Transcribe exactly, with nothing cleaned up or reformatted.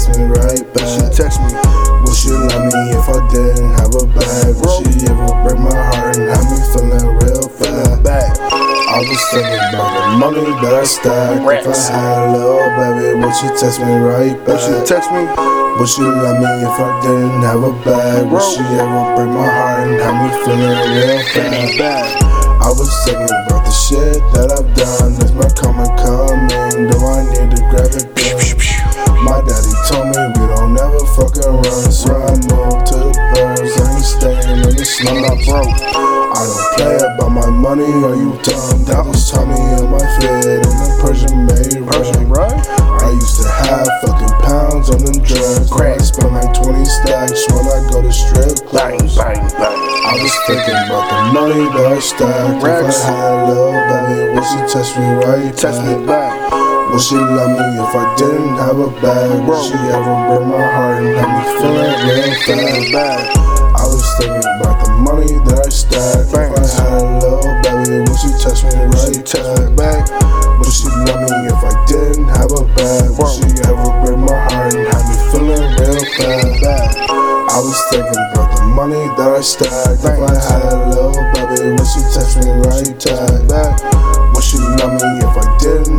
text me right back. She text me, will she love me if I didn't have a bag? Will she ever break my heart and have me feeling real feeling back? I was thinking about the money that I stacked. If I had a little baby, would she text me right back? Will she text me, will she love me if I didn't have a bag? Will she ever break my heart and have me feeling real feeling back? I was thinking about the shit that I've done. Is my karma coming? Do I need to grab it? My daddy told me we don't ever fucking run, so I moved to the birds. I ain't staying in the slum. I broke. I don't play about my money. Are you dumb? That was Tommy in my fit and the Persian made right. I used to have fucking pounds on them drugs. I spent like twenty stacks when I go to strip clubs. I was thinking about the money that I stacked. If I had a little baby, would she text me right? Text me back. Will she love me if I didn't have a bag? Will she ever break my heart and have me feeling real fat back? I was thinking about the money that I stacked. If I had a little baby, will she text me right tag back? Will she love me if I didn't have a bag? Will she ever break my heart and have me feeling real fat back? I was thinking about the money that I stacked. If I had a little baby, will she text me right tag back? Will she love me if I didn't?